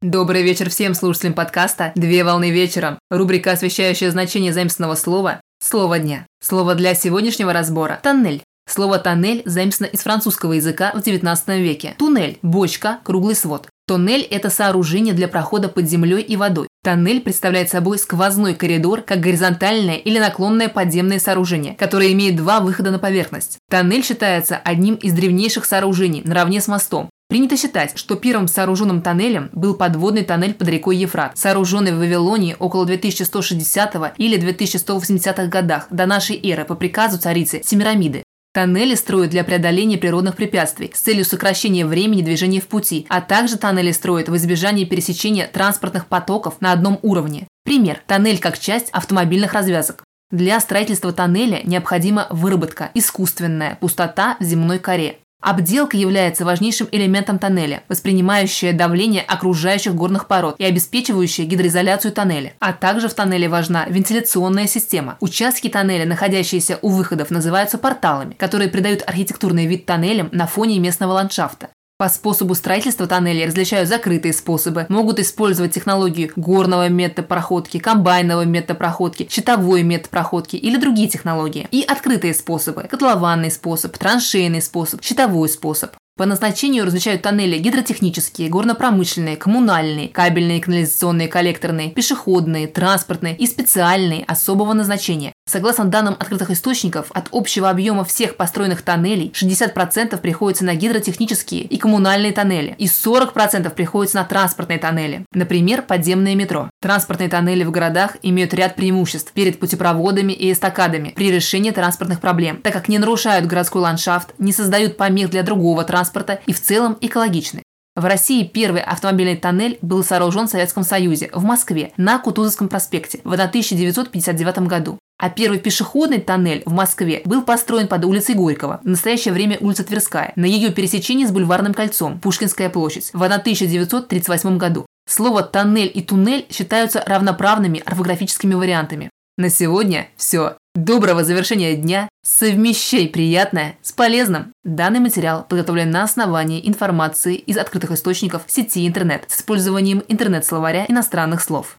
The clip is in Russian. Добрый вечер всем слушателям подкаста «Две волны вечером», рубрика, освещающая значение заимствованного слова «Слово дня». Слово для сегодняшнего разбора – «тоннель». Слово «тоннель» заимствовано из французского языка в XIX веке. Туннель – бочка, круглый свод. Тоннель – это сооружение для прохода под землей и водой. Тоннель представляет собой сквозной коридор, как горизонтальное или наклонное подземное сооружение, которое имеет два выхода на поверхность. Тоннель считается одним из древнейших сооружений, наравне с мостом. Принято считать, что первым сооруженным тоннелем был подводный тоннель под рекой Евфрат, сооруженный в Вавилонии около 2160 или 2180-х годах до нашей эры по приказу царицы Семирамиды. Тоннели строят для преодоления природных препятствий с целью сокращения времени движения в пути, а также тоннели строят в избежании пересечения транспортных потоков на одном уровне. Пример: тоннель как часть автомобильных развязок. Для строительства тоннеля необходима выработка, искусственная пустота в земной коре. Обделка является важнейшим элементом тоннеля, воспринимающая давление окружающих горных пород и обеспечивающая гидроизоляцию тоннеля. А также в тоннеле важна вентиляционная система. Участки тоннеля, находящиеся у выходов, называются порталами, которые придают архитектурный вид тоннелям на фоне местного ландшафта. По способу строительства тоннелей различают закрытые способы, могут использовать технологии горного метопроходки, комбайновой метопроходки, щитовой метопроходки или другие технологии. И открытые способы – котлованный способ, траншейный способ, щитовой способ. По назначению различают тоннели гидротехнические, горно-промышленные, коммунальные, кабельные, канализационные, коллекторные, пешеходные, транспортные и специальные особого назначения. Согласно данным открытых источников, от общего объема всех построенных тоннелей 60% приходится на гидротехнические и коммунальные тоннели, и 40% приходится на транспортные тоннели, например, подземное метро. Транспортные тоннели в городах имеют ряд преимуществ перед путепроводами и эстакадами при решении транспортных проблем, так как не нарушают городской ландшафт, не создают помех для другого транспорта и в целом экологичны. В России первый автомобильный тоннель был сооружен в Советском Союзе, в Москве, на Кутузовском проспекте в 1959 году. А первый пешеходный тоннель в Москве был построен под улицей Горького, в настоящее время улица Тверская, на ее пересечении с Бульварным кольцом, Пушкинская площадь, в 1938 году. Слово «тоннель» и «туннель» считаются равноправными орфографическими вариантами. На сегодня все. Доброго завершения дня. Совмещай приятное с полезным. Данный материал подготовлен на основании информации из открытых источников сети интернет с использованием интернет-словаря иностранных слов.